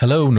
Hello,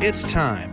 It's time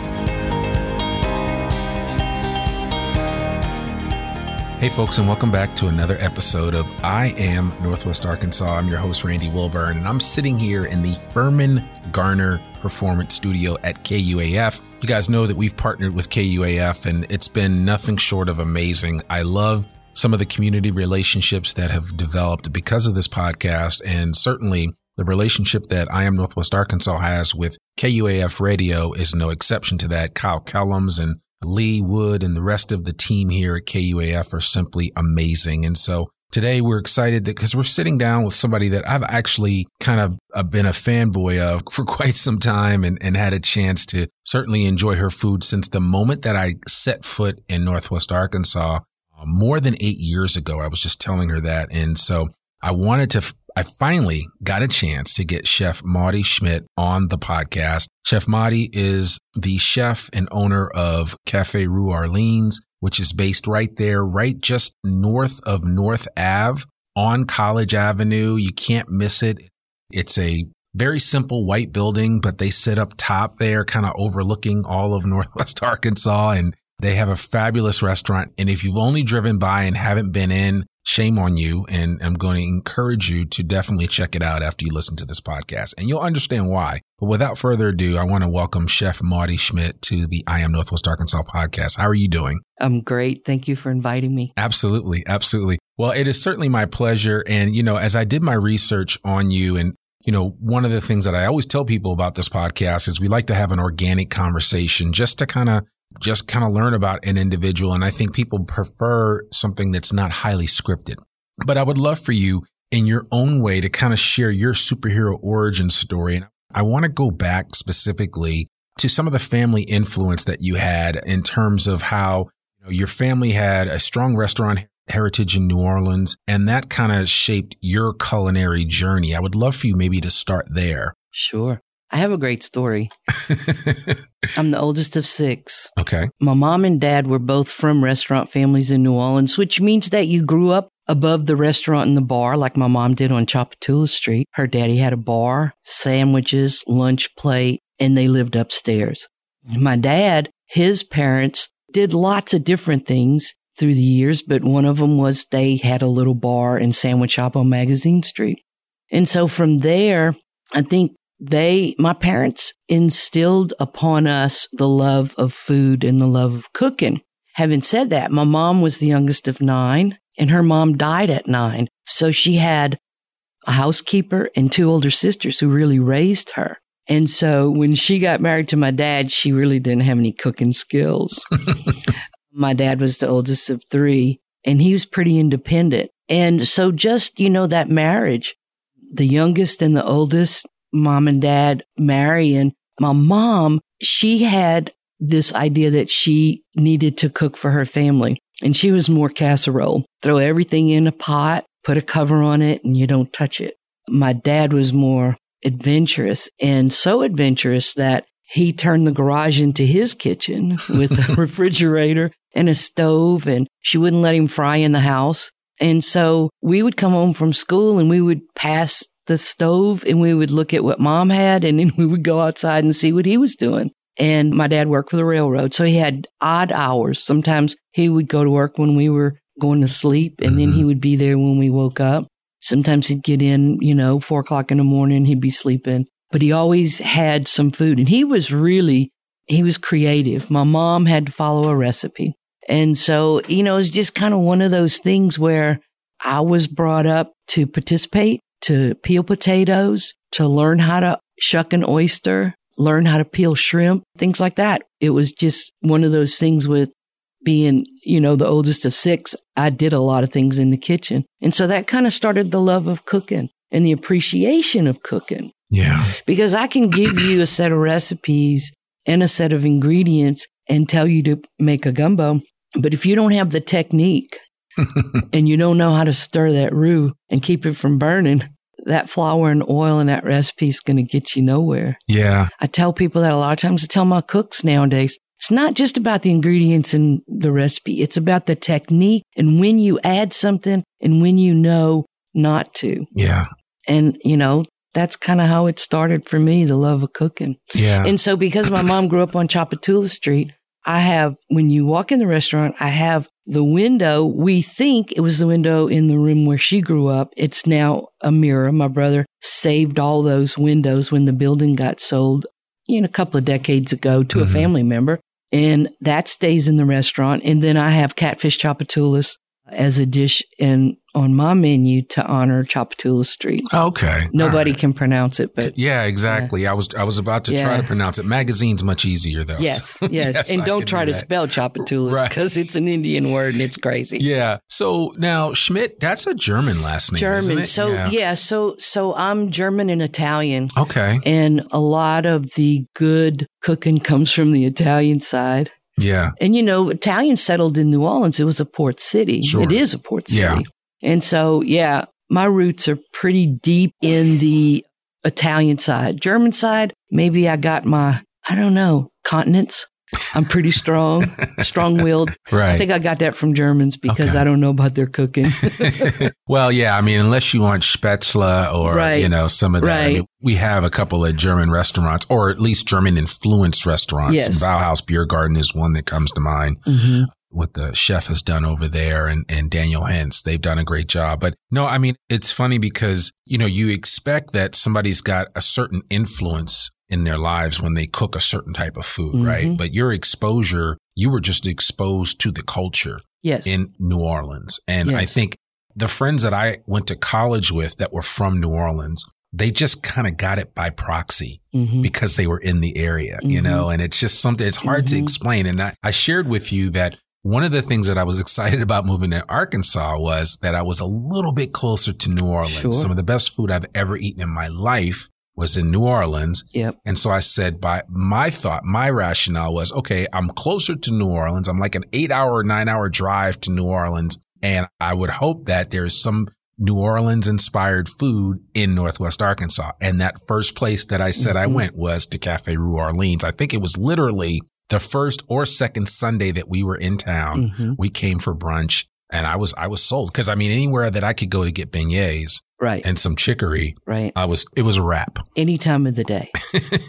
Hey folks, and welcome back to another episode of I Am Northwest Arkansas. I'm your host, Randy Wilburn, and I'm sitting here in the Furman Garner Performance Studio at KUAF. You guys know that we've partnered with KUAF, and it's been nothing short of amazing. I love some of the community relationships that have developed because of this podcast, and certainly the relationship that I Am Northwest Arkansas has with KUAF Radio is no exception to that. Kyle Kellums and Lee Wood and the rest of the team here at KUAF are simply amazing. And so today we're excited because we're sitting down with somebody that I've actually kind of been a fanboy of for quite some time and had a chance to certainly enjoy her food since the moment that I set foot in Northwest Arkansas more than 8 years ago. I was just telling her that. And so I finally got a chance to get Chef Maudie Schmitt on the podcast. Chef Maudie is the chef and owner of Cafe Rue Orleans, which is based right there, right just north of North Ave on College Avenue. You can't miss it. It's a very simple white building, but they sit up top there, kind of overlooking all of Northwest Arkansas. And they have a fabulous restaurant. And if you've only driven by and haven't been in, shame on you, and I'm going to encourage you to definitely check it out after you listen to this podcast, and you'll understand why. But without further ado, I want to welcome Chef Maudie Schmitt to the I Am Northwest Arkansas podcast. How are you doing? I'm great. Thank you for inviting me. Absolutely. Absolutely. Well, it is certainly my pleasure. And, you know, as I did my research on you, and, you know, one of the things that I always tell people about this podcast is we like to have an organic conversation just to kind of learn about an individual. And I think people prefer something that's not highly scripted. But I would love for you in your own way to kind of share your superhero origin story. And I want to go back specifically to some of the family influence that you had in terms of how, you know, your family had a strong restaurant heritage in New Orleans, and that kind of shaped your culinary journey. I would love for you maybe to start there. Sure. I have a great story. I'm the oldest of six. Okay. My mom and dad were both from restaurant families in New Orleans, which means that you grew up above the restaurant and the bar, like my mom did on Tchoupitoulas Street. Her daddy had a bar, sandwiches, lunch plate, and they lived upstairs. My dad, his parents did lots of different things through the years, but one of them was they had a little bar and sandwich shop on Magazine Street. And so from there, I think my parents instilled upon us the love of food and the love of cooking. Having said that, my mom was the youngest of nine, and her mom died at nine. So she had a housekeeper and two older sisters who really raised her. And so when she got married to my dad, she really didn't have any cooking skills. My dad was the oldest of three, and he was pretty independent. And so just, that marriage, the youngest and the oldest, mom and dad marrying. My mom, she had this idea that she needed to cook for her family. And she was more casserole. Throw everything in a pot, put a cover on it, and you don't touch it. My dad was more adventurous, and so adventurous that he turned the garage into his kitchen with a refrigerator and a stove, and she wouldn't let him fry in the house. And so we would come home from school and we would pass the stove and we would look at what mom had, and then we would go outside and see what he was doing. And my dad worked for the railroad, so he had odd hours. Sometimes he would go to work when we were going to sleep, and then he would be there when we woke up. Sometimes he'd get in, 4 o'clock in the morning, he'd be sleeping, but he always had some food. And he was creative. My mom had to follow a recipe. And so, it's just kind of one of those things where I was brought up to participate, to peel potatoes, to learn how to shuck an oyster, learn how to peel shrimp, things like that. It was just one of those things with being, the oldest of six. I did a lot of things in the kitchen. And so that kind of started the love of cooking and the appreciation of cooking. Yeah. Because I can give you a set of recipes and a set of ingredients and tell you to make a gumbo. But if you don't have the technique and you don't know how to stir that roux and keep it from burning, that flour and oil and that recipe is going to get you nowhere. Yeah. I tell people that a lot of times. I tell my cooks nowadays, it's not just about the ingredients and the recipe. It's about the technique and when you add something and when you know not to. Yeah. And, that's kind of how it started for me, the love of cooking. Yeah. And so because my mom grew up on Tchoupitoulas Street, when you walk in the restaurant, I have the window. We think it was the window in the room where she grew up. It's now a mirror. My brother saved all those windows when the building got sold, a couple of decades ago to a family member. And that stays in the restaurant. And then I have catfish Tchoupitoulas as a dish on my menu to honor Tchoupitoulas Street. Okay. Nobody can pronounce it, but yeah, exactly. I was about to try to pronounce it. Magazine's much easier though. Yes, so, yes. And don't try to spell Tchoupitoulas because it's an Indian word and it's crazy. Yeah. So now Schmidt, that's a German last name. Isn't it? So so I'm German and Italian. Okay. And a lot of the good cooking comes from the Italian side. Yeah. And, Italians settled in New Orleans. It was a port city. Sure. It is a port city. Yeah. And so, my roots are pretty deep in the Italian side. German side, maybe I got my, continence. I'm pretty strong-willed. Right. I think I got that from Germans because I don't know about their cooking. Well, unless you want Spätzle or, some of that. Right. I mean, we have a couple of German restaurants or at least German-influenced restaurants. Yes. Bauhaus Beer Garden is one that comes to mind. Mm-hmm. What the chef has done over there and Daniel Hentz, they've done a great job. But no, it's funny because, you expect that somebody's got a certain influence in their lives when they cook a certain type of food, right? But your exposure, you were just exposed to the culture in New Orleans. And I think the friends that I went to college with that were from New Orleans, they just kind of got it by proxy because they were in the area, and it's just something, it's hard to explain. And I shared with you that one of the things that I was excited about moving to Arkansas was that I was a little bit closer to New Orleans. Sure. Some of the best food I've ever eaten in my life was in New Orleans. Yep. And so I said, my rationale was, okay, I'm closer to New Orleans. I'm like an 8-hour, 9-hour drive to New Orleans. And I would hope that there's some New Orleans inspired food in Northwest Arkansas. And that first place that I said I went was to Cafe Rue Orleans. I think it was literally the first or second Sunday that we were in town. We came for brunch and I was sold. Cause I mean, anywhere that I could go to get beignets. Right. And some chicory. Right. It was a wrap. Any time of the day.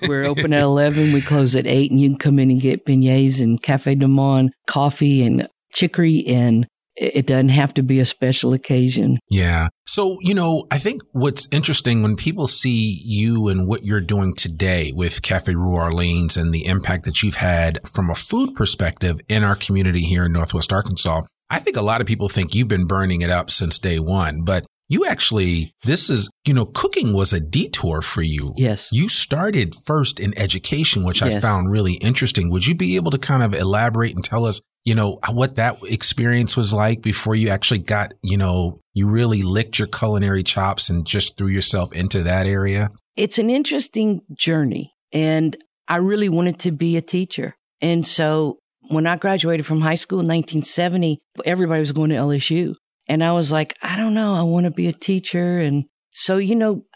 We're open at 11. We close at 8 and you can come in and get beignets and Cafe Du Monde coffee and chicory, and it doesn't have to be a special occasion. Yeah. So, you know, I think what's interesting when people see you and what you're doing today with Cafe Rue Orleans and the impact that you've had from a food perspective in our community here in Northwest Arkansas, I think a lot of people think you've been burning it up since day one, but you actually, cooking was a detour for you. Yes. You started first in education, which I found really interesting. Would you be able to kind of elaborate and tell us, you know, what that experience was like before you actually got, you really licked your culinary chops and just threw yourself into that area? It's an interesting journey. And I really wanted to be a teacher. And so when I graduated from high school in 1970, everybody was going to LSU. And I was like, I don't know, I want to be a teacher. And so,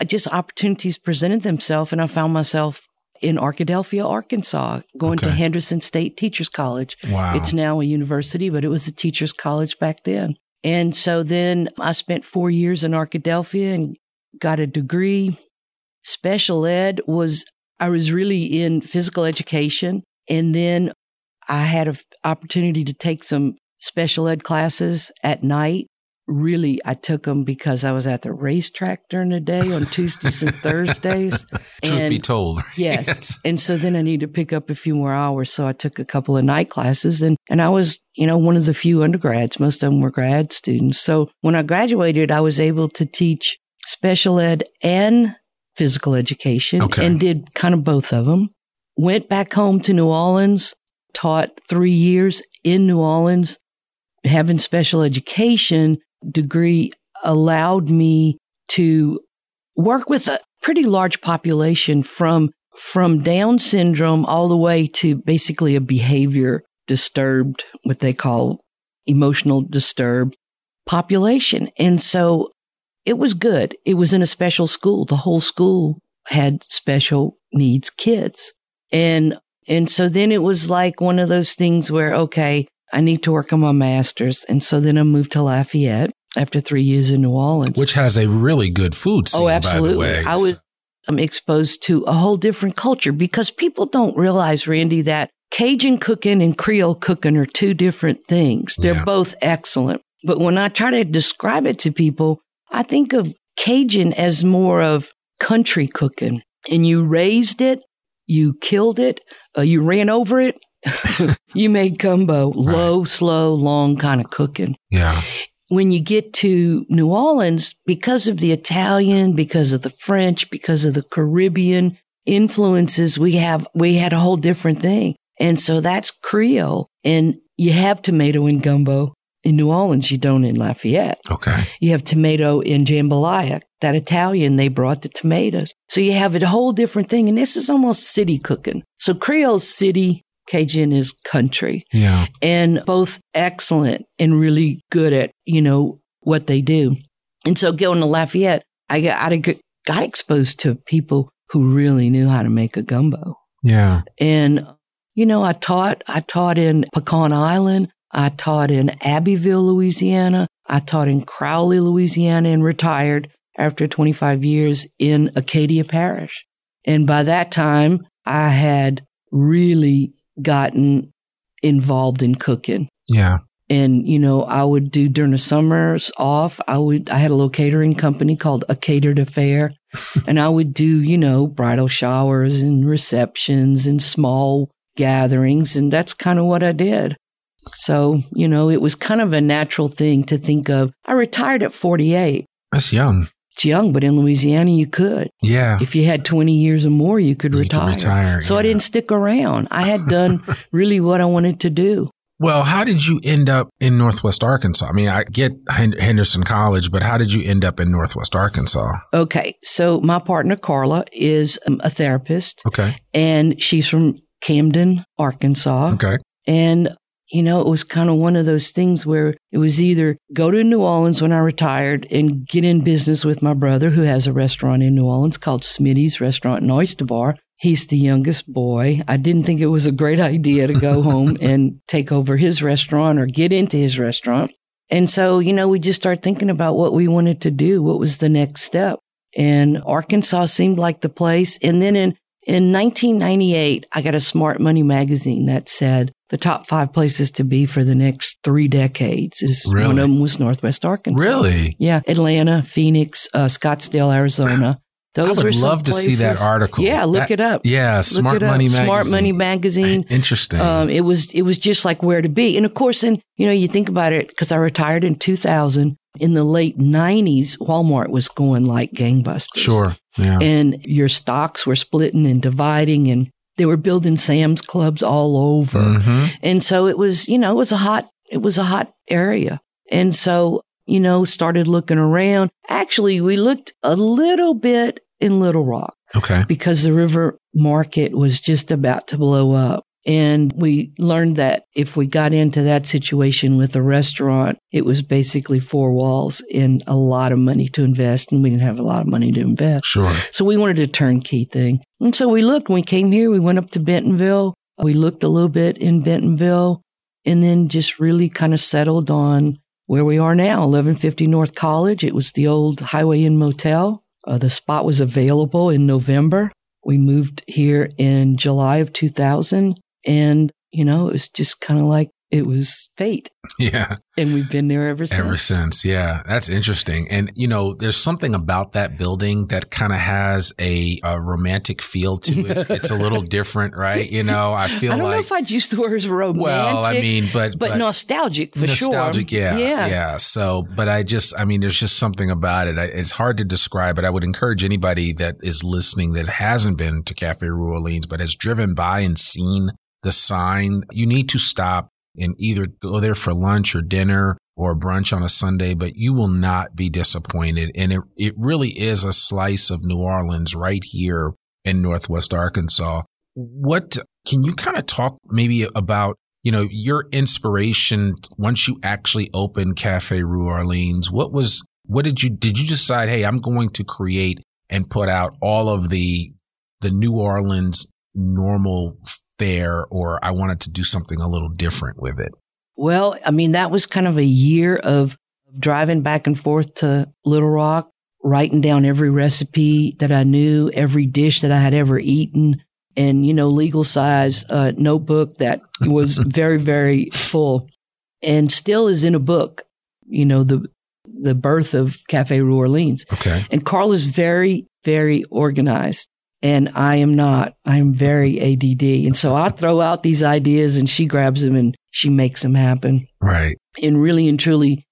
just opportunities presented themselves. And I found myself in Arkadelphia, Arkansas, going to Henderson State Teachers College. Wow. It's now a university, but it was a teacher's college back then. And so then I spent 4 years in Arkadelphia and got a degree. Special ed I was really in physical education. And then I had an opportunity to take some special ed classes at night. Really, I took them because I was at the racetrack during the day on Tuesdays and Thursdays. Truth be told. Yes. And so then I needed to pick up a few more hours. So I took a couple of night classes and I was, one of the few undergrads. Most of them were grad students. So when I graduated, I was able to teach special ed and physical education and did kind of both of them. Went back home to New Orleans, taught 3 years in New Orleans. Having special education degree allowed me to work with a pretty large population from Down syndrome all the way to basically a behavior disturbed, what they call emotional disturbed population. And so it was good. It was in a special school. The whole school had special needs kids. And so then it was like one of those things where, I need to work on my master's. And so then I moved to Lafayette after 3 years in New Orleans. Which has a really good food scene, absolutely. By the way. I'm exposed to a whole different culture because people don't realize, Randy, that Cajun cooking and Creole cooking are two different things. They're both excellent. But when I try to describe it to people, I think of Cajun as more of country cooking. And you raised it, you killed it, you ran over it. You made gumbo, low, slow, long kind of cooking. Yeah. When you get to New Orleans, because of the Italian, because of the French, because of the Caribbean influences, we had a whole different thing. And so that's Creole. And you have tomato in gumbo in New Orleans. You don't in Lafayette. Okay. You have tomato in jambalaya. That Italian, they brought the tomatoes. So you have a whole different thing. And this is almost city cooking. So Creole's city. Cajun is country. Yeah. And both excellent and really good at, what they do. And so going to Lafayette, I got exposed to people who really knew how to make a gumbo. Yeah. And, I taught in Pecan Island. I taught in Abbeville, Louisiana. I taught in Crowley, Louisiana, and retired after 25 years in Acadia Parish. And by that time, I had really gotten involved in cooking. Yeah. And, I would do during the summers off, I had a little catering company called A Catered Affair. And I would do, bridal showers and receptions and small gatherings. And that's kind of what I did. So, it was kind of a natural thing to think of. I retired at 48. That's young. It's young, but in Louisiana, you could. Yeah. If you had 20 years or more, you could retire. So I didn't stick around. I had done really what I wanted to do. Well, how did you end up in Northwest Arkansas? I mean, I get Henderson College, but how did you end up in Northwest Arkansas? Okay. So my partner, Carla, is a therapist. Okay. And she's from Camden, Arkansas. Okay. And You know, it was kind of one of those things where it was either go to New Orleans when I retired and get in business with my brother, who has a restaurant in New Orleans called Smitty's Restaurant and Oyster Bar. He's the youngest boy. I didn't think it was a great idea to go home and take over his restaurant or get into his restaurant. And so, you know, we just started thinking about what we wanted to do. What was the next step? And Arkansas seemed like the place. And then in 1998, I got a Smart Money magazine that said the top 5 places to be for the next 3 decades. One of them was Northwest Arkansas. Really? Yeah. Atlanta, Phoenix, Scottsdale, Arizona. Those I would love to see that article. Yeah, look it up. Yeah, Smart Money magazine. Smart Money magazine. Interesting. It was just like where to be. And of course, you think about it, because I retired in 2000. In the late 90s, Walmart was going like gangbusters. Sure. Yeah. And your stocks were splitting and dividing, and they were building Sam's Clubs all over. Mm-hmm. And so it was, it was a hot area. And so, started looking around. Actually, we looked a little bit in Little Rock. Okay. Because the river market was just about to blow up. And we learned that if we got into that situation with a restaurant, it was basically 4 walls and a lot of money to invest. And we didn't have a lot of money to invest. Sure. So we wanted a turnkey thing. And so we looked. When we came here, we went up to Bentonville. We looked a little bit in Bentonville and then just really kind of settled on where we are now, 1150 North College. It was the old Highway Inn Motel. The spot was available in November. We moved here in July of 2000. And, it was just kind of like it was fate. Yeah. And we've been there ever since. Yeah. That's interesting. And, there's something about that building that kind of has a romantic feel to it. It's a little different, right? I don't know if I'd use the words romantic. Well, but nostalgic for sure. Nostalgic, yeah. Yeah. Yeah. So, but there's just something about it. It's hard to describe, but I would encourage anybody that is listening that hasn't been to Cafe Rue Orleans, but has driven by and seen the sign, you need to stop and either go there for lunch or dinner or brunch on a Sunday, but you will not be disappointed. And it really is a slice of New Orleans right here in Northwest Arkansas. What can you kind of talk maybe about, your inspiration once you actually opened Cafe Rue Orleans? What did you decide, hey, I'm going to create and put out all of the New Orleans normal fare, or I wanted to do something a little different with it? Well, that was kind of a year of driving back and forth to Little Rock, writing down every recipe that I knew, every dish that I had ever eaten, and, legal size notebook that was very, very full and still is in a book, the birth of Cafe Rue Orleans. Okay. And Carla's very, very organized. And I am not. I'm very ADD. And so I throw out these ideas and she grabs them and she makes them happen. Right. And really and truly,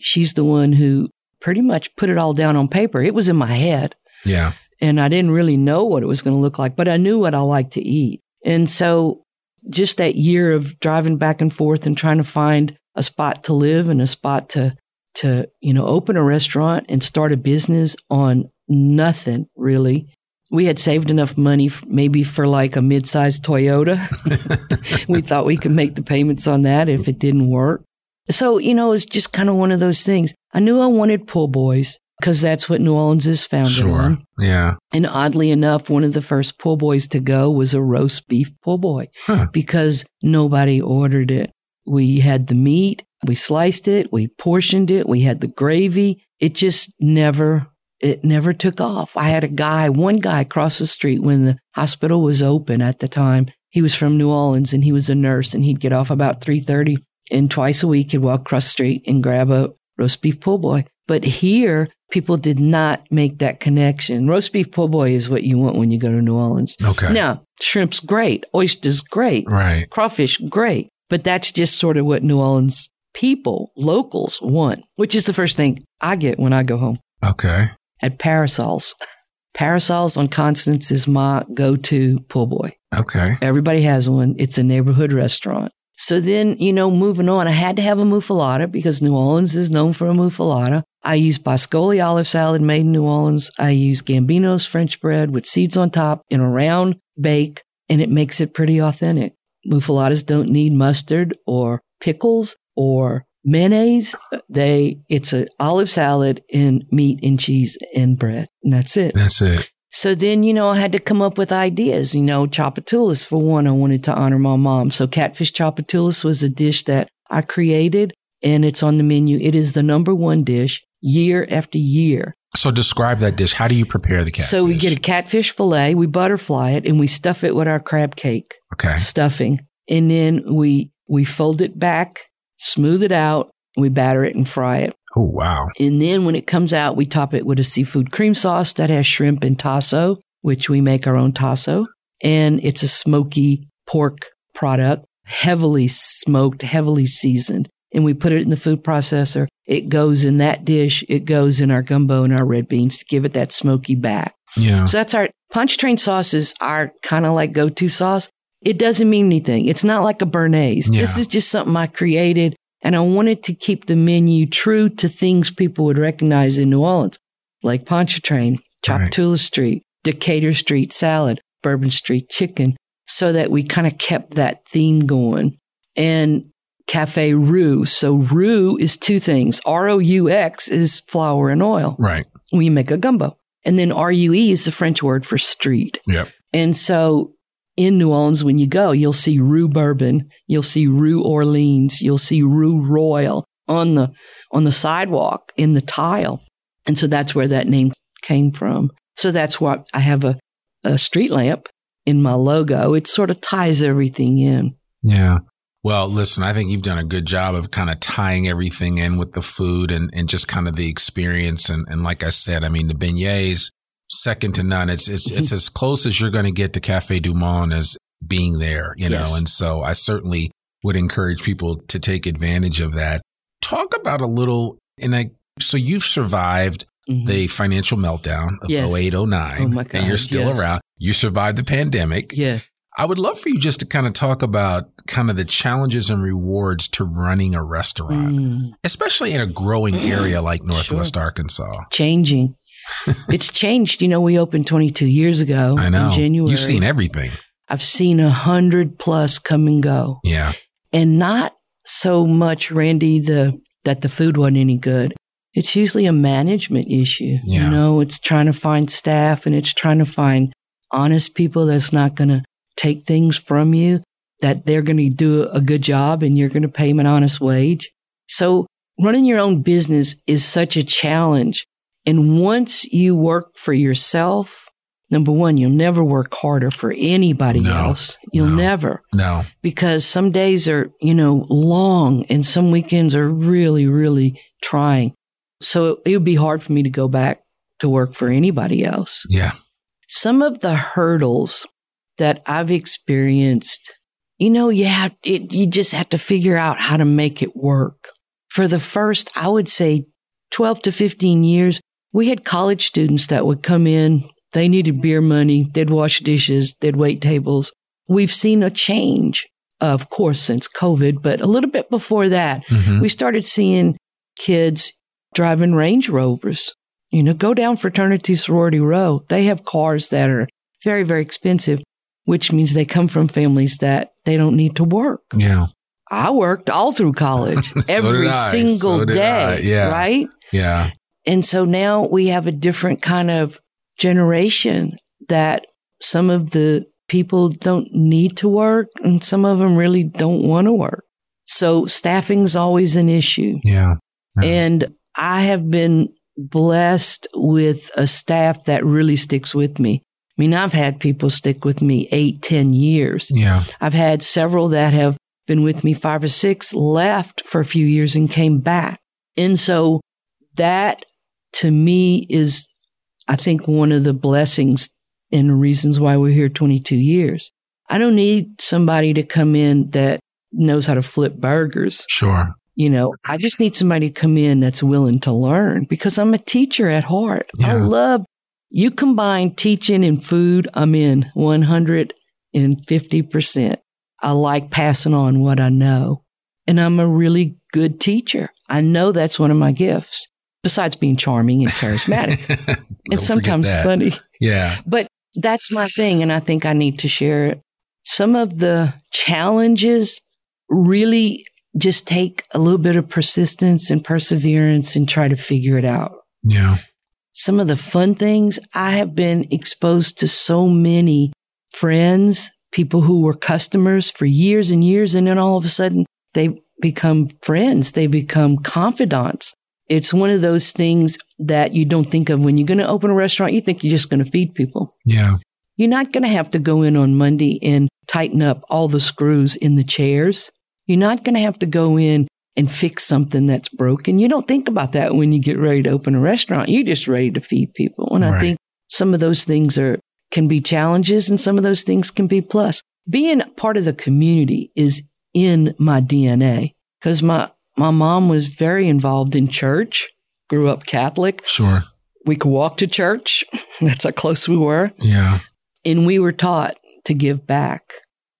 she's the one who pretty much put it all down on paper. It was in my head. Yeah. And I didn't really know what it was going to look like, but I knew what I liked to eat. And so just that year of driving back and forth and trying to find a spot to live and a spot to open a restaurant and start a business on nothing really. We had saved enough money maybe for like a mid-sized Toyota. We thought we could make the payments on that if it didn't work. So, it's just kind of one of those things. I knew I wanted po' boys because that's what New Orleans is founded on. Sure, yeah. And oddly enough, one of the first po' boys to go was a roast beef po' boy because nobody ordered it. We had the meat. We sliced it. We portioned it. We had the gravy. It just never... It never took off. I had one guy across the street when the hospital was open at the time. He was from New Orleans and he was a nurse and he'd get off about 3:30 and twice a week he'd walk across the street and grab a roast beef po' boy. But here, people did not make that connection. Roast beef po' boy is what you want when you go to New Orleans. Okay. Now, shrimp's great. Oyster's great. Right. Crawfish, great. But that's just sort of what New Orleans people, locals want, which is the first thing I get when I go home. Okay. At Parasol's. Parasol's on Constance is my go-to po' boy. Okay. Everybody has one. It's a neighborhood restaurant. So then, moving on, I had to have a muffalata because New Orleans is known for a muffalata. I use Boscoli olive salad made in New Orleans. I use Gambino's French bread with seeds on top in a round bake, and it makes it pretty authentic. Muffaladas don't need mustard or pickles or mayonnaise. It's an olive salad and meat and cheese and bread, and that's it. That's it. So then, I had to come up with ideas, Tchoupitoulas for one. I wanted to honor my mom. So catfish Tchoupitoulas was a dish that I created, and it's on the menu. It is the number one dish year after year. So describe that dish. How do you prepare the catfish? So we get a catfish fillet, we butterfly it, and we stuff it with our crab cake stuffing. And then we fold it back, smooth it out, we batter it and fry it. Oh, wow. And then when it comes out, we top it with a seafood cream sauce that has shrimp and tasso, which we make our own tasso. And it's a smoky pork product, heavily smoked, heavily seasoned. And we put it in the food processor. It goes in that dish. It goes in our gumbo and our red beans to give it that smoky back. Yeah. So that's our punch train sauce, is our kind of like go-to sauce. It doesn't mean anything. It's not like a béarnaise. Yeah. This is just something I created. And I wanted to keep the menu true to things people would recognize in New Orleans, like Pontchartrain, Tchoupitoulas Street, Decatur Street salad, Bourbon Street chicken, so that we kind of kept that theme going. And Cafe Rue. So Rue is two things. R-O-U-X is flour and oil. Right. We make a gumbo. And then R-U-E is the French word for street. Yep. And so in New Orleans, when you go, you'll see Rue Bourbon, you'll see Rue Orleans, you'll see Rue Royal on the sidewalk in the tile. And so that's where that name came from. So that's why I have a street lamp in my logo. It sort of ties everything in. Yeah. Well, listen, I think you've done a good job of kind of tying everything in with the food and just kind of the experience. And like I said, I mean, the beignets, second to none. It's as close as you're going to get to Cafe Du Monde as being there, Yes. And so I certainly would encourage people to take advantage of that. Talk about a little, so you've survived the financial meltdown of 08, 09, oh my gosh, and you're still around. You survived the pandemic. Yeah. I would love for you just to kind of talk about kind of the challenges and rewards to running a restaurant, especially in a growing area like Northwest Arkansas. Changing. It's changed. We opened 22 years ago in January. You've seen everything. I've seen 100 plus come and go. Yeah. And not so much, Randy, that the food wasn't any good. It's usually a management issue. Yeah. It's trying to find staff, and it's trying to find honest people that's not going to take things from you, that they're going to do a good job and you're going to pay them an honest wage. So running your own business is such a challenge. And once you work for yourself, number one, you'll never work harder for anybody else. You'll never. No. Because some days are, long, and some weekends are really, really trying. So it would be hard for me to go back to work for anybody else. Yeah. Some of the hurdles that I've experienced, you just have to figure out how to make it work. For the first, I would say 12 to 15 years, we had college students that would come in. They needed beer money. They'd wash dishes. They'd wait tables. We've seen a change, of course, since COVID, but a little bit before that, we started seeing kids driving Range Rovers. Go down Fraternity Sorority Row. They have cars that are very, very expensive, which means they come from families that they don't need to work. Yeah. I worked all through college every single day, yeah. Right? Yeah. And so now we have a different kind of generation that some of the people don't need to work and some of them really don't want to work. So staffing's always an issue. Yeah. Right. And I have been blessed with a staff that really sticks with me. I mean, I've had people stick with me 8, 10 years. Yeah. I've had several that have been with me 5 or 6, left for a few years and came back. And so that to me is, I think, one of the blessings and reasons why we're here 22 years. I don't need somebody to come in that knows how to flip burgers. Sure. I just need somebody to come in that's willing to learn, because I'm a teacher at heart. Yeah. You combine teaching and food, I'm in 150%. I like passing on what I know, and I'm a really good teacher. I know that's one of my gifts, besides being charming and charismatic and sometimes funny. Yeah. But that's my thing, and I think I need to share it. some of the challenges really just take a little bit of persistence and perseverance and try to figure it out. Yeah. Some of the fun things, I have been exposed to so many friends, people who were customers for years and years, and then all of a sudden they become friends. They become confidants. It's one of those things that you don't think of when you're going to open a restaurant. You think you're just going to feed people. Yeah. You're not going to have to go in on Monday and tighten up all the screws in the chairs. You're not going to have to go in and fix something that's broken. You don't think about that when you get ready to open a restaurant. You're just ready to feed people. And right. I think some of those things can be challenges, and some of those things can be plus. Being part of the community is in my DNA because my mom was very involved in church, grew up Catholic. Sure. We could walk to church. That's how close we were. Yeah. And we were taught to give back.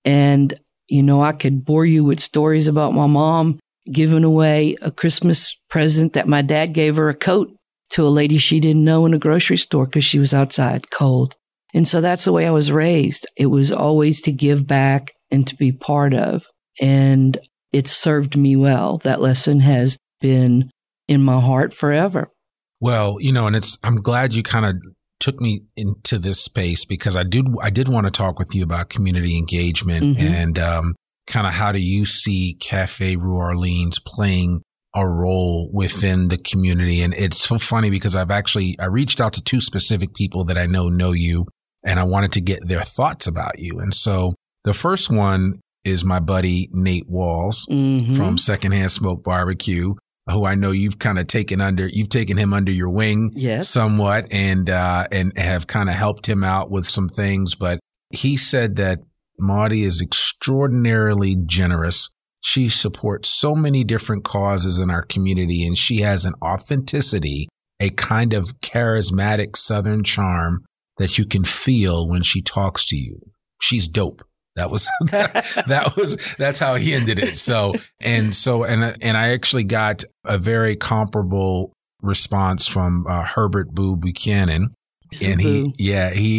And, you know, I could bore you with stories about my mom giving away a Christmas present that my dad gave her, a coat, to a lady she didn't know in a grocery store because she was outside cold. And so that's the way I was raised. It was always to give back and to be part of. And it served me well. That lesson has been in my heart forever. Well, you know, and I'm glad you kind of took me into this space because I did want to talk with you about community engagement mm-hmm. and kind of how do you see Cafe Rue Orleans playing a role within the community? And it's so funny because I reached out to two specific people that I know you, and I wanted to get their thoughts about you. And so the first one is my buddy Nate Walls mm-hmm. from Secondhand Smoke BBQ, who I know you've kind of taken him under your wing yes. somewhat and have kind of helped him out with some things. But he said that Maudie is extraordinarily generous. She supports so many different causes in our community, and she has an authenticity, a kind of charismatic Southern charm that you can feel when she talks to you. She's dope. That's how he ended it. So I actually got a very comparable response from Herbert Boo Buchanan. And he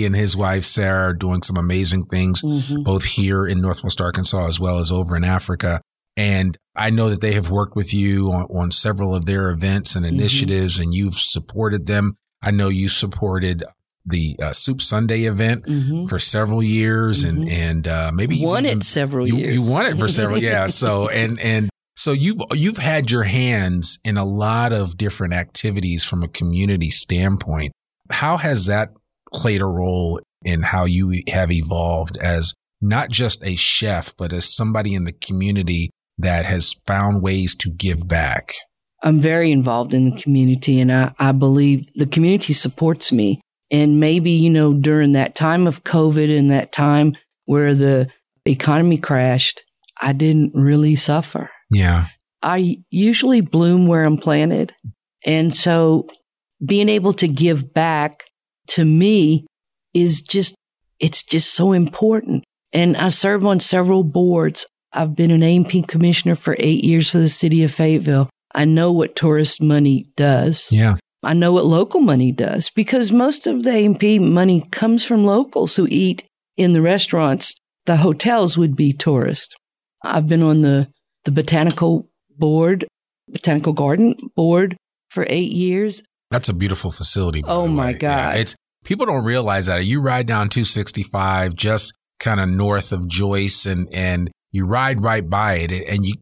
and his wife, Sarah, are doing some amazing things, mm-hmm. both here in Northwest Arkansas as well as over in Africa. And I know that they have worked with you on several of their events and initiatives, mm-hmm. and you've supported them. I know you supported the Soup Sunday event mm-hmm. for several years, mm-hmm. and maybe years. You won it for several, yeah. So so you've had your hands in a lot of different activities from a community standpoint. How has that played a role in how you have evolved as not just a chef, but as somebody in the community that has found ways to give back? I'm very involved in the community, and I believe the community supports me. And maybe, you know, during that time of COVID and that time where the economy crashed, I didn't really suffer. Yeah. I usually bloom where I'm planted. And so being able to give back to me is just so important. And I serve on several boards. I've been an AMP commissioner for 8 years for the city of Fayetteville. I know what tourist money does. Yeah. I know what local money does because most of the A&P money comes from locals who eat in the restaurants. The hotels would be tourists. I've been on the botanical garden board for 8 years. That's a beautiful facility. Oh my God. Yeah, people don't realize that. You ride down 265 just kind of north of Joyce and you ride right by it. And you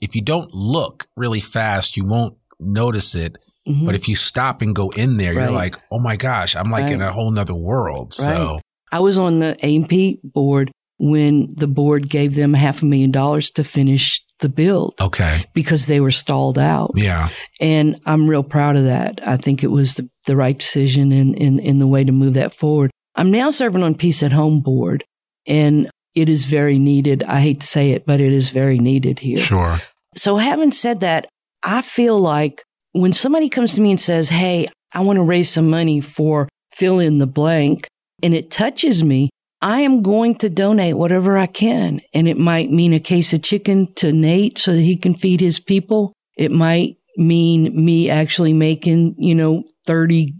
if you don't look really fast, you won't notice it. Mm-hmm. But if you stop and go in there, right. You're like, oh my gosh, I'm like right. in a whole nother world. Right. So I was on the A&P board when the board gave them $500,000 to finish the build. Okay. Because they were stalled out. Yeah. And I'm real proud of that. I think it was the right decision in the way to move that forward. I'm now serving on Peace at Home board, and it is very needed. I hate to say it, but it is very needed here. Sure. So having said that, I feel like when somebody comes to me and says, hey, I want to raise some money for fill in the blank, and it touches me, I am going to donate whatever I can. And it might mean a case of chicken to Nate so that he can feed his people. It might mean me actually making, 30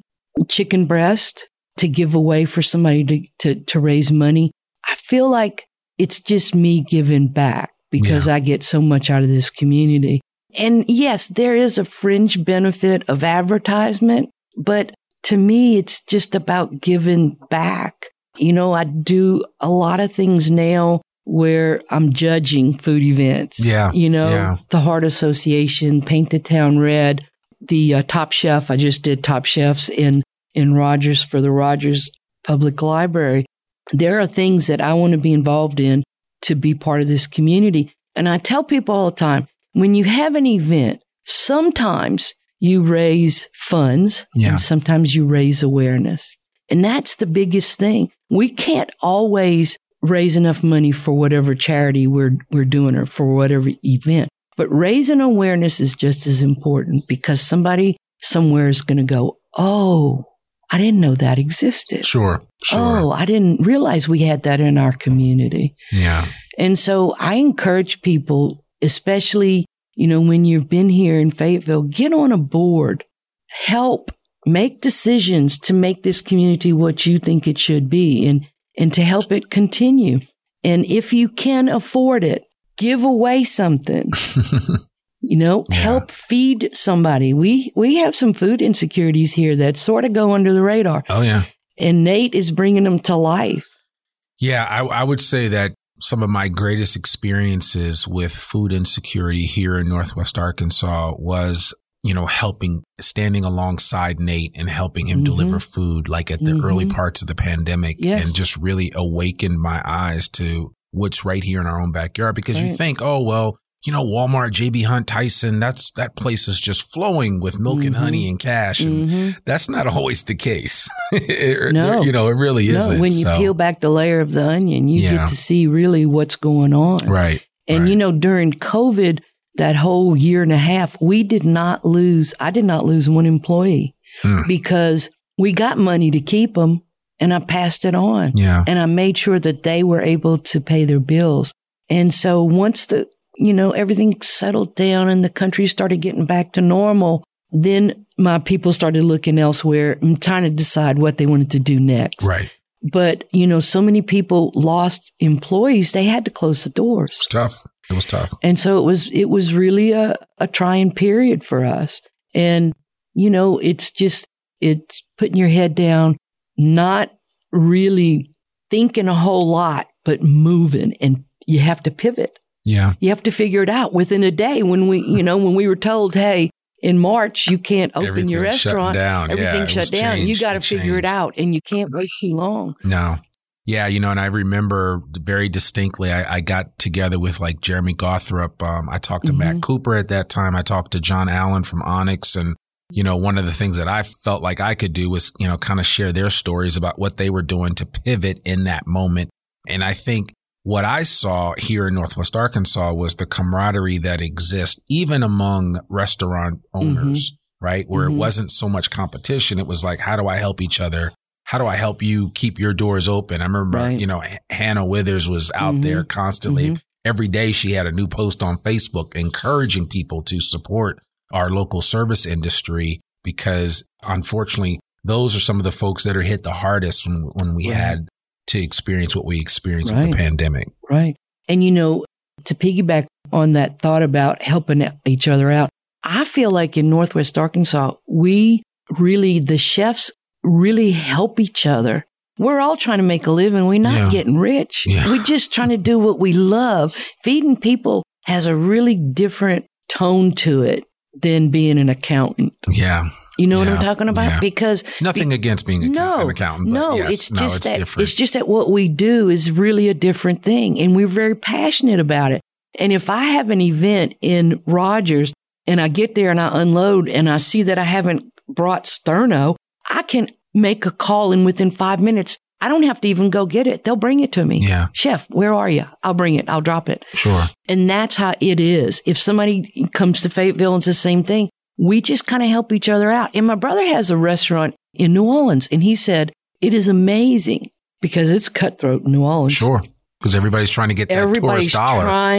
chicken breasts to give away for somebody to raise money. I feel like it's just me giving back because I get so much out of this community. And yes, there is a fringe benefit of advertisement, but to me, it's just about giving back. You know, I do a lot of things now where I'm judging food events. Yeah. You know, the Heart Association, Paint the Town Red, the Top Chef. I just did Top Chefs in Rogers for the Rogers Public Library. There are things that I want to be involved in to be part of this community. And I tell people all the time, when you have an event, sometimes you raise funds and sometimes you raise awareness. And that's the biggest thing. We can't always raise enough money for whatever charity we're doing or for whatever event. But raising awareness is just as important because somebody somewhere is going to go, oh, I didn't know that existed. Sure. Oh, I didn't realize we had that in our community. Yeah. And so I encourage people, especially, you know, when you've been here in Fayetteville, get on a board, help make decisions to make this community what you think it should be and to help it continue. And if you can afford it, give away something. You know, help feed somebody. We have some food insecurities here that sort of go under the radar. Oh, yeah. And Nate is bringing them to life. Yeah, I would say that some of my greatest experiences with food insecurity here in Northwest Arkansas was, you know, helping, standing alongside Nate and helping him deliver food, like at the early parts of the pandemic, and just really awakened my eyes to what's right here in our own backyard. Because you think, oh, well, you know, Walmart, J.B. Hunt, Tyson, that place is just flowing with milk and honey and cash. And that's not always the case. No. You know, it really isn't. When you peel back the layer of the onion, you get to see really what's going on. Right. And, you know, during COVID, that whole year and a half, I did not lose one employee because we got money to keep them and I passed it on. Yeah. And I made sure that they were able to pay their bills. And so once you know, everything settled down and the country started getting back to normal. Then my people started looking elsewhere and trying to decide what they wanted to do next. Right. But, you know, so many people lost employees. They had to close the doors. It's tough. It was tough. And so it was really a trying period for us. And, you know, it's putting your head down, not really thinking a whole lot, but moving. And you have to pivot. Yeah. You have to figure it out within a day when we were told, hey, in March, you can't open your restaurant. Everything shut down. Changed. You got to figure it out and you can't wait too long. No. Yeah. You know, and I remember very distinctly, I got together with like Jeremy Gothrop. I talked to Matt Cooper at that time. I talked to John Allen from Onyx. And, you know, one of the things that I felt like I could do was, you know, kind of share their stories about what they were doing to pivot in that moment. And I think what I saw here in Northwest Arkansas was the camaraderie that exists even among restaurant owners, right? Where it wasn't so much competition. It was like, how do I help each other? How do I help you keep your doors open? I remember, you know, Hannah Withers was out there constantly. Every day she had a new post on Facebook encouraging people to support our local service industry because, unfortunately, those are some of the folks that are hit the hardest when we had to experience what we experienced with the pandemic. Right. And, you know, to piggyback on that thought about helping each other out, I feel like in Northwest Arkansas, the chefs really help each other. We're all trying to make a living. We're not getting rich. Yeah. We're just trying to do what we love. Feeding people has a really different tone to it than being an accountant. Yeah. You know what I'm talking about? Yeah. Because nothing against being an accountant. But it's just that what we do is really a different thing. And we're very passionate about it. And if I have an event in Rogers and I get there and I unload and I see that I haven't brought Sterno, I can make a call and within 5 minutes, I don't have to even go get it. They'll bring it to me. Yeah. Chef, where are you? I'll bring it. I'll drop it. Sure. And that's how it is. If somebody comes to Fayetteville and says the same thing, we just kind of help each other out. And my brother has a restaurant in New Orleans, and he said it is amazing because it's cutthroat in New Orleans. Sure. Because everybody's trying to get that tourist dollar. Everybody's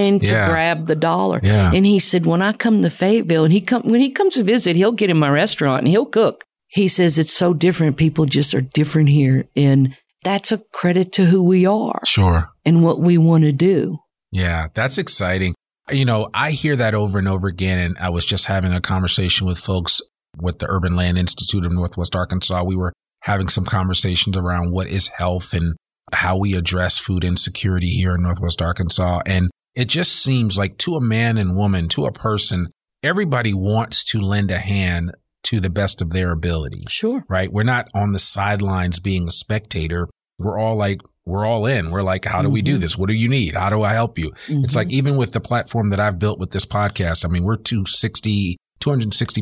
trying to grab the dollar. Yeah. And he said, when I come to Fayetteville, and when he comes to visit, he'll get in my restaurant and he'll cook. He says it's so different. People just are different here. And that's a credit to who we are. Sure. And what we want to do. Yeah, that's exciting. You know, I hear that over and over again. And I was just having a conversation with folks with the Urban Land Institute of Northwest Arkansas. We were having some conversations around what is health and how we address food insecurity here in Northwest Arkansas. And it just seems like to a man and woman, to a person, everybody wants to lend a hand to the best of their ability. Sure. Right? We're not on the sidelines being a spectator. We're all like, we're all in. We're like, how do we do this? What do you need? How do I help you? Mm-hmm. It's like, even with the platform that I've built with this podcast, I mean, we're 260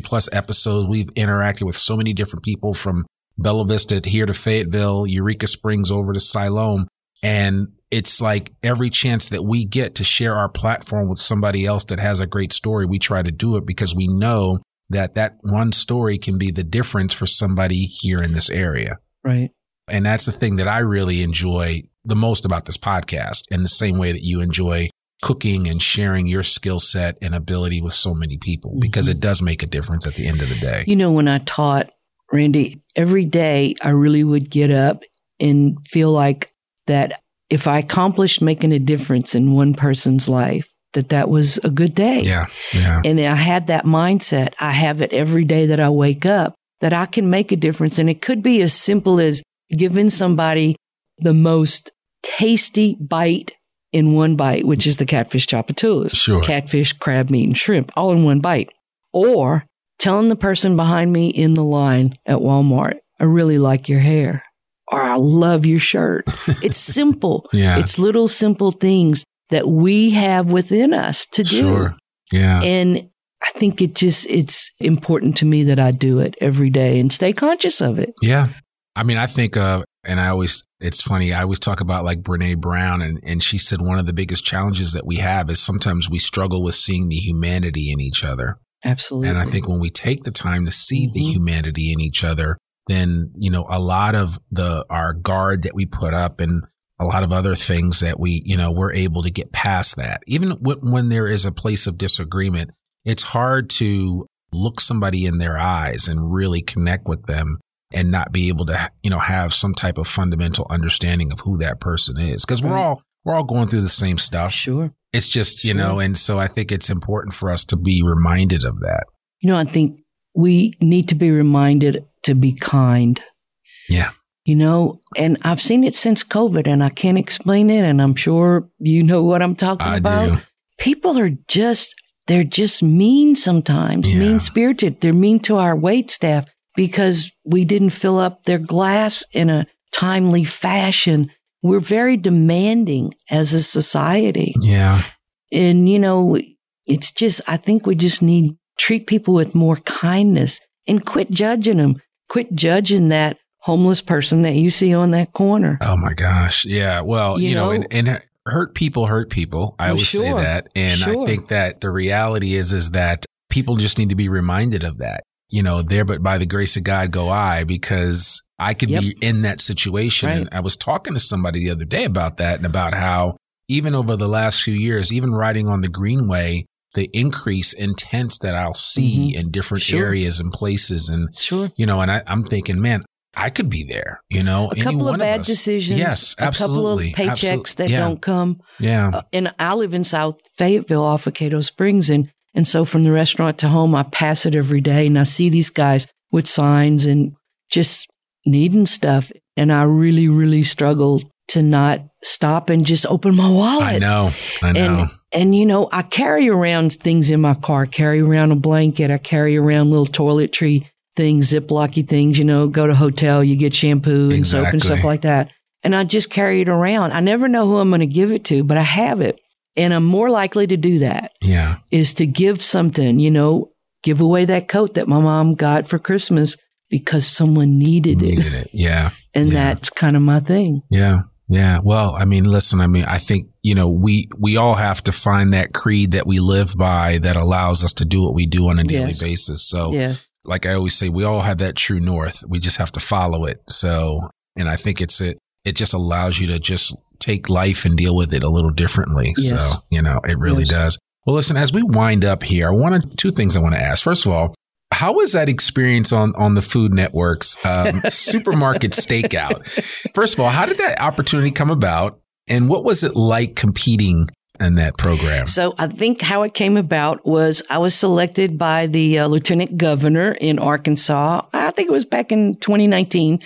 plus episodes. We've interacted with so many different people from Bella Vista here to Fayetteville, Eureka Springs over to Siloam. And it's like every chance that we get to share our platform with somebody else that has a great story, we try to do it because we know that that one story can be the difference for somebody here in this area. Right. And that's the thing that I really enjoy the most about this podcast, in the same way that you enjoy cooking and sharing your skill set and ability with so many people, because it does make a difference at the end of the day. You know, when I taught, Randy, every day I really would get up and feel like that if I accomplished making a difference in one person's life, that was a good day. Yeah. And I had that mindset. I have it every day that I wake up, that I can make a difference. And it could be as simple as giving somebody the most tasty bite in one bite, which is the catfish Tchoupitoulas. Sure. Catfish, crab meat, and shrimp, all in one bite. Or telling the person behind me in the line at Walmart, I really like your hair, or I love your shirt. It's simple. Yeah. It's little simple things that we have within us to do. Sure. Yeah. And I think it's important to me that I do it every day and stay conscious of it. Yeah. I mean, I think it's funny, I always talk about like Brene Brown, and she said one of the biggest challenges that we have is sometimes we struggle with seeing the humanity in each other. Absolutely. And I think when we take the time to see the humanity in each other, then, you know, a lot of our guard that we put up and a lot of other things that we, you know, we're able to get past that. Even when there is a place of disagreement, it's hard to look somebody in their eyes and really connect with them and not be able to, you know, have some type of fundamental understanding of who that person is. Because we're all going through the same stuff. Sure. It's just, you know, and so I think it's important for us to be reminded of that. You know, I think we need to be reminded to be kind. Yeah. You know, and I've seen it since COVID, and I can't explain it, and I'm sure you know what I'm talking about. Do. People are they're just mean sometimes, mean-spirited. They're mean to our waitstaff because we didn't fill up their glass in a timely fashion. We're very demanding as a society. Yeah. And, you know, it's just, I think we just need to treat people with more kindness and quit judging them. Quit judging that homeless person that you see on that corner. Oh, my gosh. Yeah. Well, you know, and hurt people. I always say that. And I think that the reality is that people just need to be reminded of that. You know, there, but by the grace of God go I, because I could be in that situation. Right. And I was talking to somebody the other day about that, and about how even over the last few years, even riding on the Greenway, the increase in tents that I'll see in different areas and places. And, you know, and I'm thinking, man, I could be there, you know. A couple of bad decisions. Yes, absolutely. A couple of paychecks that don't come. Yeah. And I live in South Fayetteville off of Cato Springs. And so from the restaurant to home, I pass it every day, and I see these guys with signs and just needing stuff. And I really, really struggle to not stop and just open my wallet. I know. And you know, I carry around things in my car, I carry around a blanket. I carry around little toiletry things, Ziploc-y things, you know, go to hotel, you get shampoo and soap and stuff like that. And I just carry it around. I never know who I'm going to give it to, but I have it. And I'm more likely to do that. Yeah. Is to give something, you know, give away that coat that my mom got for Christmas because someone needed it. Yeah. And that's kind of my thing. Yeah. Yeah. Well, I mean, listen, I think, you know, we all have to find that creed that we live by that allows us to do what we do on a daily basis. So like I always say, we all have that true north. We just have to follow it. So, and I think it just allows you to just take life and deal with it a little differently. Yes. So, you know, it really does. Well, listen, as we wind up here, two things I want to ask. First of all, How was that experience on the Food Network's Supermarket Stakeout? First of all, how did that opportunity come about? And what was it like competing in that program? So I think how it came about was I was selected by the lieutenant governor in Arkansas. I think it was back in 2019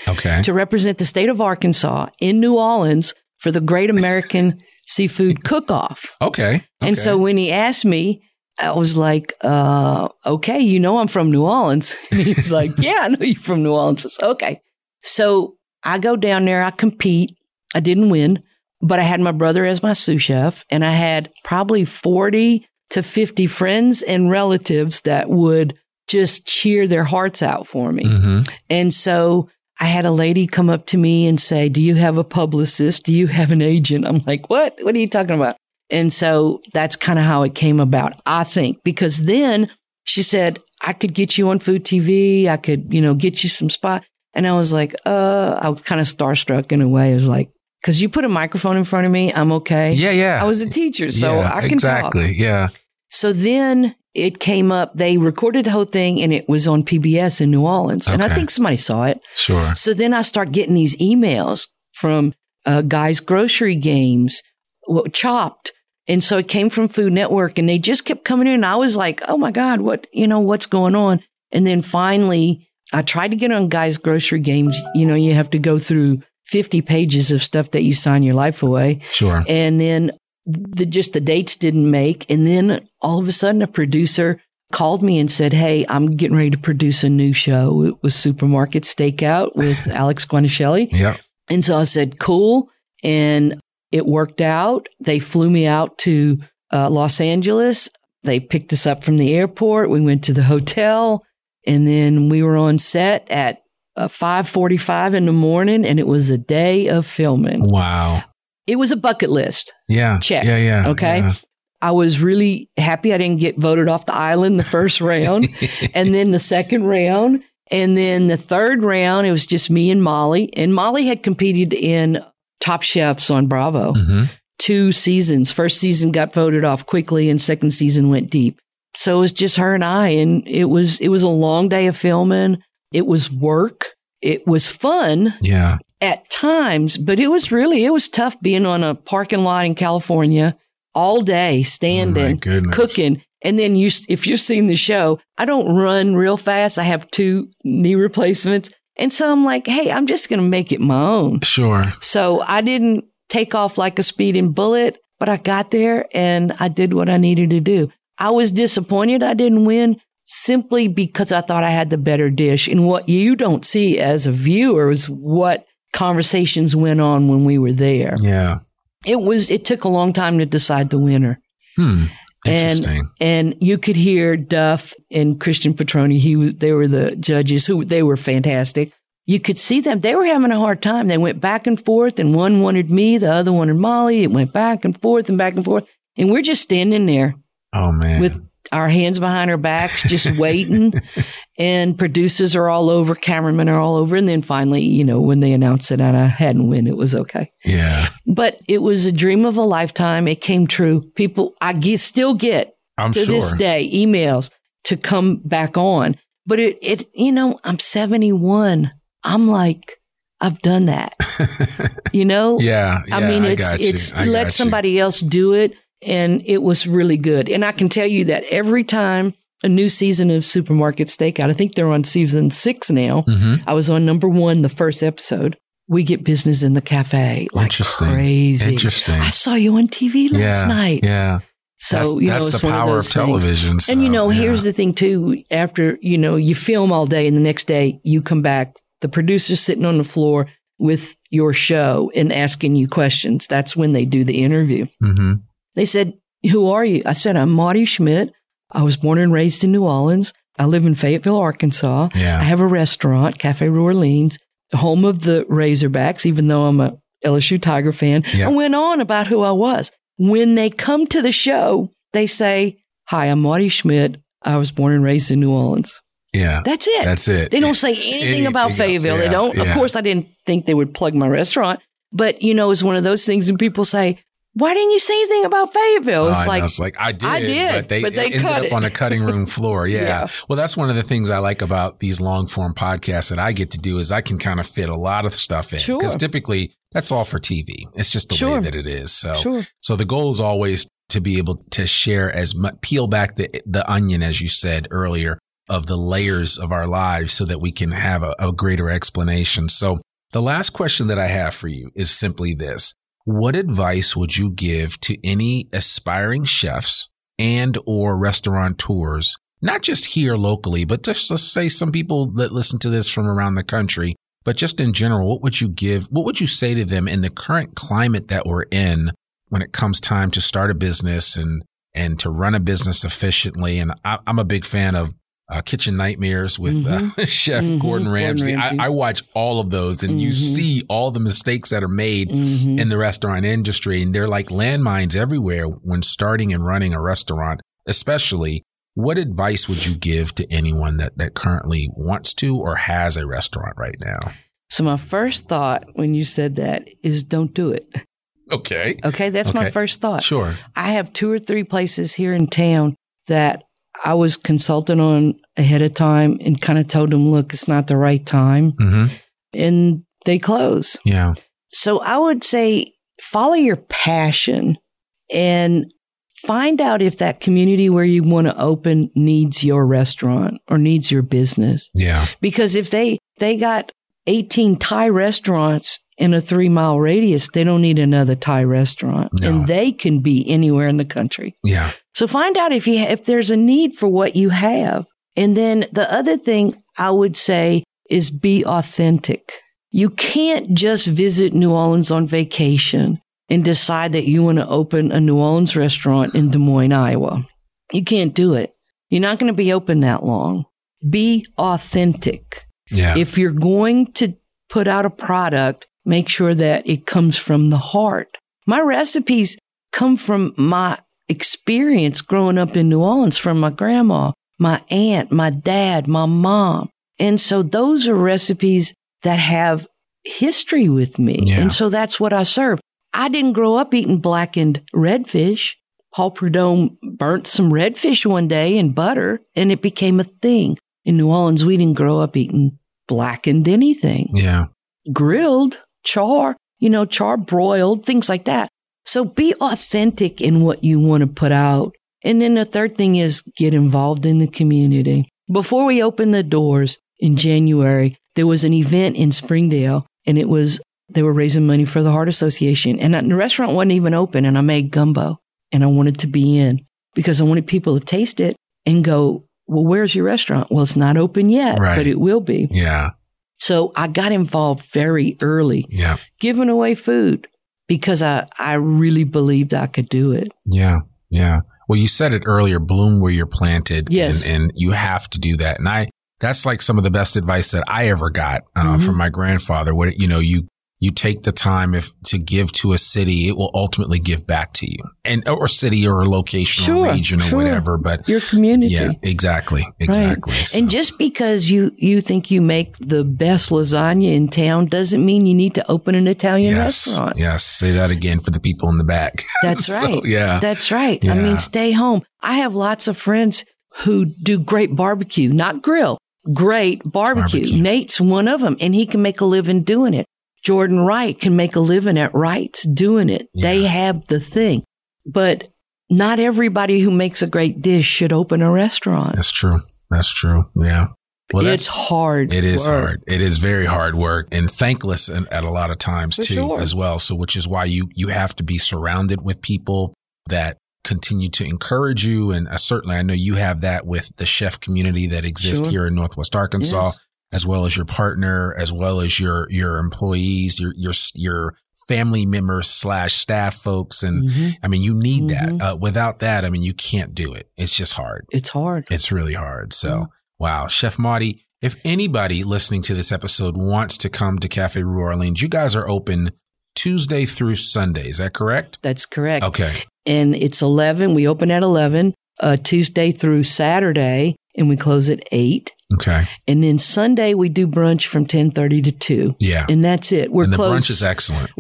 to represent the state of Arkansas in New Orleans for the Great American Seafood Cook-Off. Okay. And so when he asked me, I was like, okay, you know I'm from New Orleans. And he was like, yeah, I know you're from New Orleans. I said, okay. So I go down there, I compete. I didn't win, but I had my brother as my sous chef, and I had probably 40 to 50 friends and relatives that would just cheer their hearts out for me. Mm-hmm. And so I had a lady come up to me and say, do you have a publicist? Do you have an agent? I'm like, what? What are you talking about? And so that's kind of how it came about, I think, because then she said, I could get you on Food TV. I could, you know, get you some spot. And I was like, I was kind of starstruck in a way. I was like, because you put a microphone in front of me, I'm okay. Yeah, yeah. I was a teacher, so I can talk. Exactly, yeah. So then it came up. They recorded the whole thing, and it was on PBS in New Orleans. Okay. And I think somebody saw it. Sure. So then I start getting these emails from Guy's Grocery Games, Chopped. And so it came from Food Network, and they just kept coming in. And I was like, oh my God, what, you know, what's going on? And then finally I tried to get on Guy's Grocery Games. You know, you have to go through 50 pages of stuff that you sign your life away. Sure. And then just the dates didn't make. And then all of a sudden a producer called me and said, hey, I'm getting ready to produce a new show. It was Supermarket Stakeout with Alex Guarnaschelli. Yeah. And so I said, cool. And it worked out. They flew me out to Los Angeles. They picked us up from the airport. We went to the hotel, and then we were on set at 5:45 in the morning, and it was a day of filming. Wow. It was a bucket list. Yeah. Check. Yeah, yeah. Okay. Yeah. I was really happy I didn't get voted off the island the first round, and then the second round, and then the third round, it was just me and Molly. And Molly had competed in Top Chefs on Bravo. Mm-hmm. 2 seasons. First season got voted off quickly, and second season went deep. So it was just her and I, and it was a long day of filming. It was work. It was fun. Yeah. At times, but it was tough being on a parking lot in California all day, standing, cooking. And then if you've seen the show, I don't run real fast. I have 2 knee replacements. And so I'm like, hey, I'm just going to make it my own. Sure. So I didn't take off like a speeding bullet, but I got there and I did what I needed to do. I was disappointed I didn't win simply because I thought I had the better dish. And what you don't see as a viewer is what conversations went on when we were there. Yeah. It took a long time to decide the winner. Hmm. Interesting. And you could hear Duff and Christian Petroni. They were the judges they were fantastic. You could see them. They were having a hard time. They went back and forth, and one wanted me, the other wanted Molly. It went back and forth and back and forth. And we're just standing there. Oh, man. With our hands behind our backs, just waiting. And producers are all over. Cameramen are all over. And then finally, you know, when they announced it and I hadn't win, it was okay. Yeah. But it was a dream of a lifetime. It came true. People, I still get this day emails to come back on. But I'm 71. I'm like, I've done that. You know? Yeah. I mean, let somebody else do it. And it was really good. And I can tell you that every time a new season of Supermarket Stakeout, I think they're on season 6 now. Mm-hmm. I was on number 1, the first episode. We get business in the cafe like crazy. Interesting. I saw you on TV last night. Yeah. So, that's the power of television. So, and, here's the thing, too. After, you film all day and the next day you come back, the producer's sitting on the floor with your show and asking you questions. That's when they do the interview. Mm-hmm. They said, who are you? I said, I'm Marty Schmidt. I was born and raised in New Orleans. I live in Fayetteville, Arkansas. Yeah. I have a restaurant, Cafe Rue Orleans, home of the Razorbacks, even though I'm a LSU Tiger fan. Yeah. I went on about who I was. When they come to the show, they say, hi, I'm Marty Schmidt. I was born and raised in New Orleans. Yeah. That's it. They don't say anything about Fayetteville. Yeah. They don't. Yeah. Of course, I didn't think they would plug my restaurant. But, it's one of those things. And people say, why didn't you say anything about Fayetteville? It's I did, but they ended up on a cutting room floor. Yeah. Yeah. Well, that's one of the things I like about these long form podcasts that I get to do is I can kind of fit a lot of stuff in, because typically that's all for TV. It's just the way that it is. So, so the goal is always to be able to share as much, peel back the onion, as you said earlier, of the layers of our lives so that we can have a greater explanation. So the last question that I have for you is simply this. What advice would you give to any aspiring chefs and or restaurateurs, not just here locally, but just let's say some people that listen to this from around the country, but just in general, what would you say to them in the current climate that we're in when it comes time to start a business and to run a business efficiently? And I'm a big fan of Kitchen Nightmares with Chef Gordon Ramsay. I watch all of those, and you see all the mistakes that are made in the restaurant industry, and they're like landmines everywhere when starting and running a restaurant, especially. What advice would you give to anyone that currently wants to or has a restaurant right now? So my first thought when you said that is don't do it. Okay. Okay, that's my first thought. Sure. I have two or three places here in town that I was consulted on ahead of time and kind of told them, look, it's not the right time. Mm-hmm. And they close. Yeah. So I would say follow your passion and find out if that community where you want to open needs your restaurant or needs your business. Yeah. Because if they got 18 Thai restaurants in a 3-mile radius, they don't need another Thai restaurant. No. And they can be anywhere in the country. Yeah. So find out if there's a need for what you have. And then the other thing I would say is be authentic. You can't just visit New Orleans on vacation and decide that you want to open a New Orleans restaurant in Des Moines, Iowa. You can't do it. You're not going to be open that long. Be authentic. Yeah. If you're going to put out a product, make sure that it comes from the heart. My recipes come from my experience growing up in New Orleans, from my grandma, my aunt, my dad, my mom. And so those are recipes that have history with me. Yeah. And so that's what I serve. I didn't grow up eating blackened redfish. Paul Prudhomme burnt some redfish one day in butter, and it became a thing. In New Orleans, we didn't grow up eating blackened anything. Yeah. Grilled, char broiled, things like that. So be authentic in what you want to put out. And then the third thing is get involved in the community. Before we opened the doors in January, there was an event in Springdale, and they were raising money for the Heart Association. And the restaurant wasn't even open, and I made gumbo, and I wanted to be in because I wanted people to taste it and go, well, where's your restaurant? Well, it's not open yet, but it will be. Yeah. So I got involved very early, giving away food because I really believed I could do it. Yeah. Yeah. Well, you said it earlier, bloom where you're planted. Yes. And you have to do that. And that's like some of the best advice that I ever got from my grandfather. What, you take the time to give to a city, it will ultimately give back to you, and or city or location or region or whatever. But your community, yeah, exactly. Right. So. And just because you think you make the best lasagna in town doesn't mean you need to open an Italian restaurant. Yes, say that again for the people in the back. That's right. Yeah, that's right. Yeah. I mean, stay home. I have lots of friends who do great barbecue, not grill, great barbecue. Nate's one of them, and he can make a living doing it. Jordan Wright can make a living at Wright's doing it. Yeah. They have the thing. But not everybody who makes a great dish should open a restaurant. That's true. Yeah. Well, it's hard. It is hard. It is very hard work and thankless at a lot of times as well. So which is why you have to be surrounded with people that continue to encourage you. And certainly I know you have that with the chef community that exists here in Northwest Arkansas. Yes. As well as your partner, as well as your employees, your family members / staff folks. And I mean, you need that. Without that, I mean, you can't do it. It's just hard. It's hard. It's really hard. So, wow. Chef Maudie, if anybody listening to this episode wants to come to Cafe Rue Orleans, you guys are open Tuesday through Sunday. Is that correct? That's correct. Okay. And it's 11. We open at 11, Tuesday through Saturday, and we close at 8. Okay. And then Sunday, we do brunch from 10:30 to 2. Yeah. And that's it. We're close. The brunch is excellent.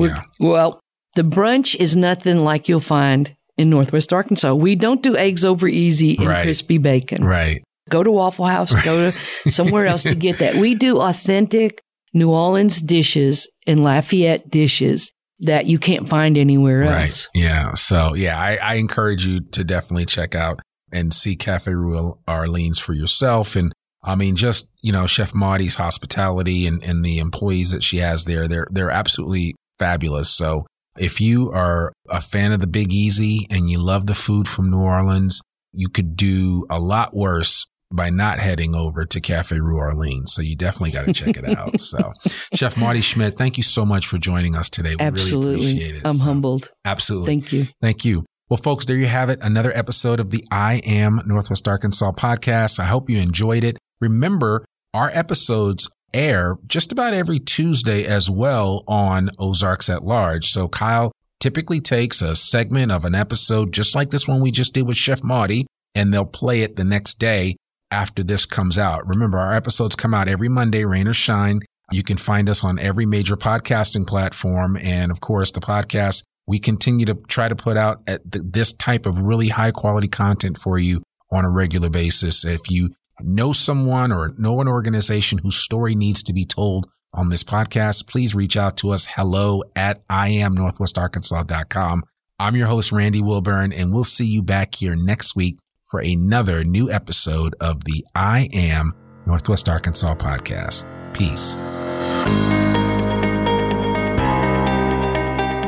Well, The brunch is nothing like you'll find in Northwest Arkansas. We don't do eggs over easy and crispy bacon. Right. Go to Waffle House, go to somewhere else to get that. We do authentic New Orleans dishes and Lafayette dishes that you can't find anywhere else. Right. Yeah. So, yeah, I encourage you to definitely check out and see Cafe Rue Orleans for yourself. And I mean, just, you know, Chef Maudie's hospitality and the employees that she has there, they're absolutely fabulous. So if you are a fan of the Big Easy and you love the food from New Orleans, you could do a lot worse by not heading over to Cafe Rue Orleans. So you definitely got to check it out. So Chef Marty Schmidt, thank you so much for joining us today. We really appreciate it. I'm humbled. Absolutely. Thank you. Thank you. Well, folks, there you have it. Another episode of the I Am Northwest Arkansas podcast. I hope you enjoyed it. Remember, our episodes air just about every Tuesday as well on Ozarks at Large. So Kyle typically takes a segment of an episode just like this one we just did with Chef Maudie, and they'll play it the next day after this comes out. Remember, our episodes come out every Monday, rain or shine. You can find us on every major podcasting platform. And of course, the podcast we continue to try to put out at this type of really high quality content for you on a regular basis. If you know someone or know an organization whose story needs to be told on this podcast, please reach out to us. hello@iamnorthwestarkansas.com. I'm your host, Randy Wilburn, and we'll see you back here next week for another new episode of the I Am Northwest Arkansas podcast. Peace.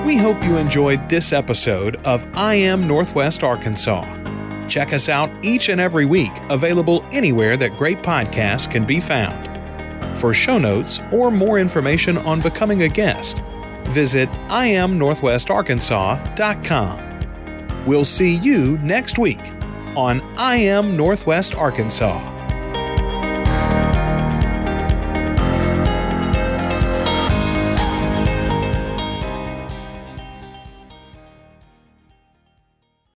We hope you enjoyed this episode of I Am Northwest Arkansas. Check us out each and every week, available anywhere that great podcasts can be found. For show notes or more information on becoming a guest, visit IamNorthwestArkansas.com. We'll see you next week on I Am Northwest Arkansas.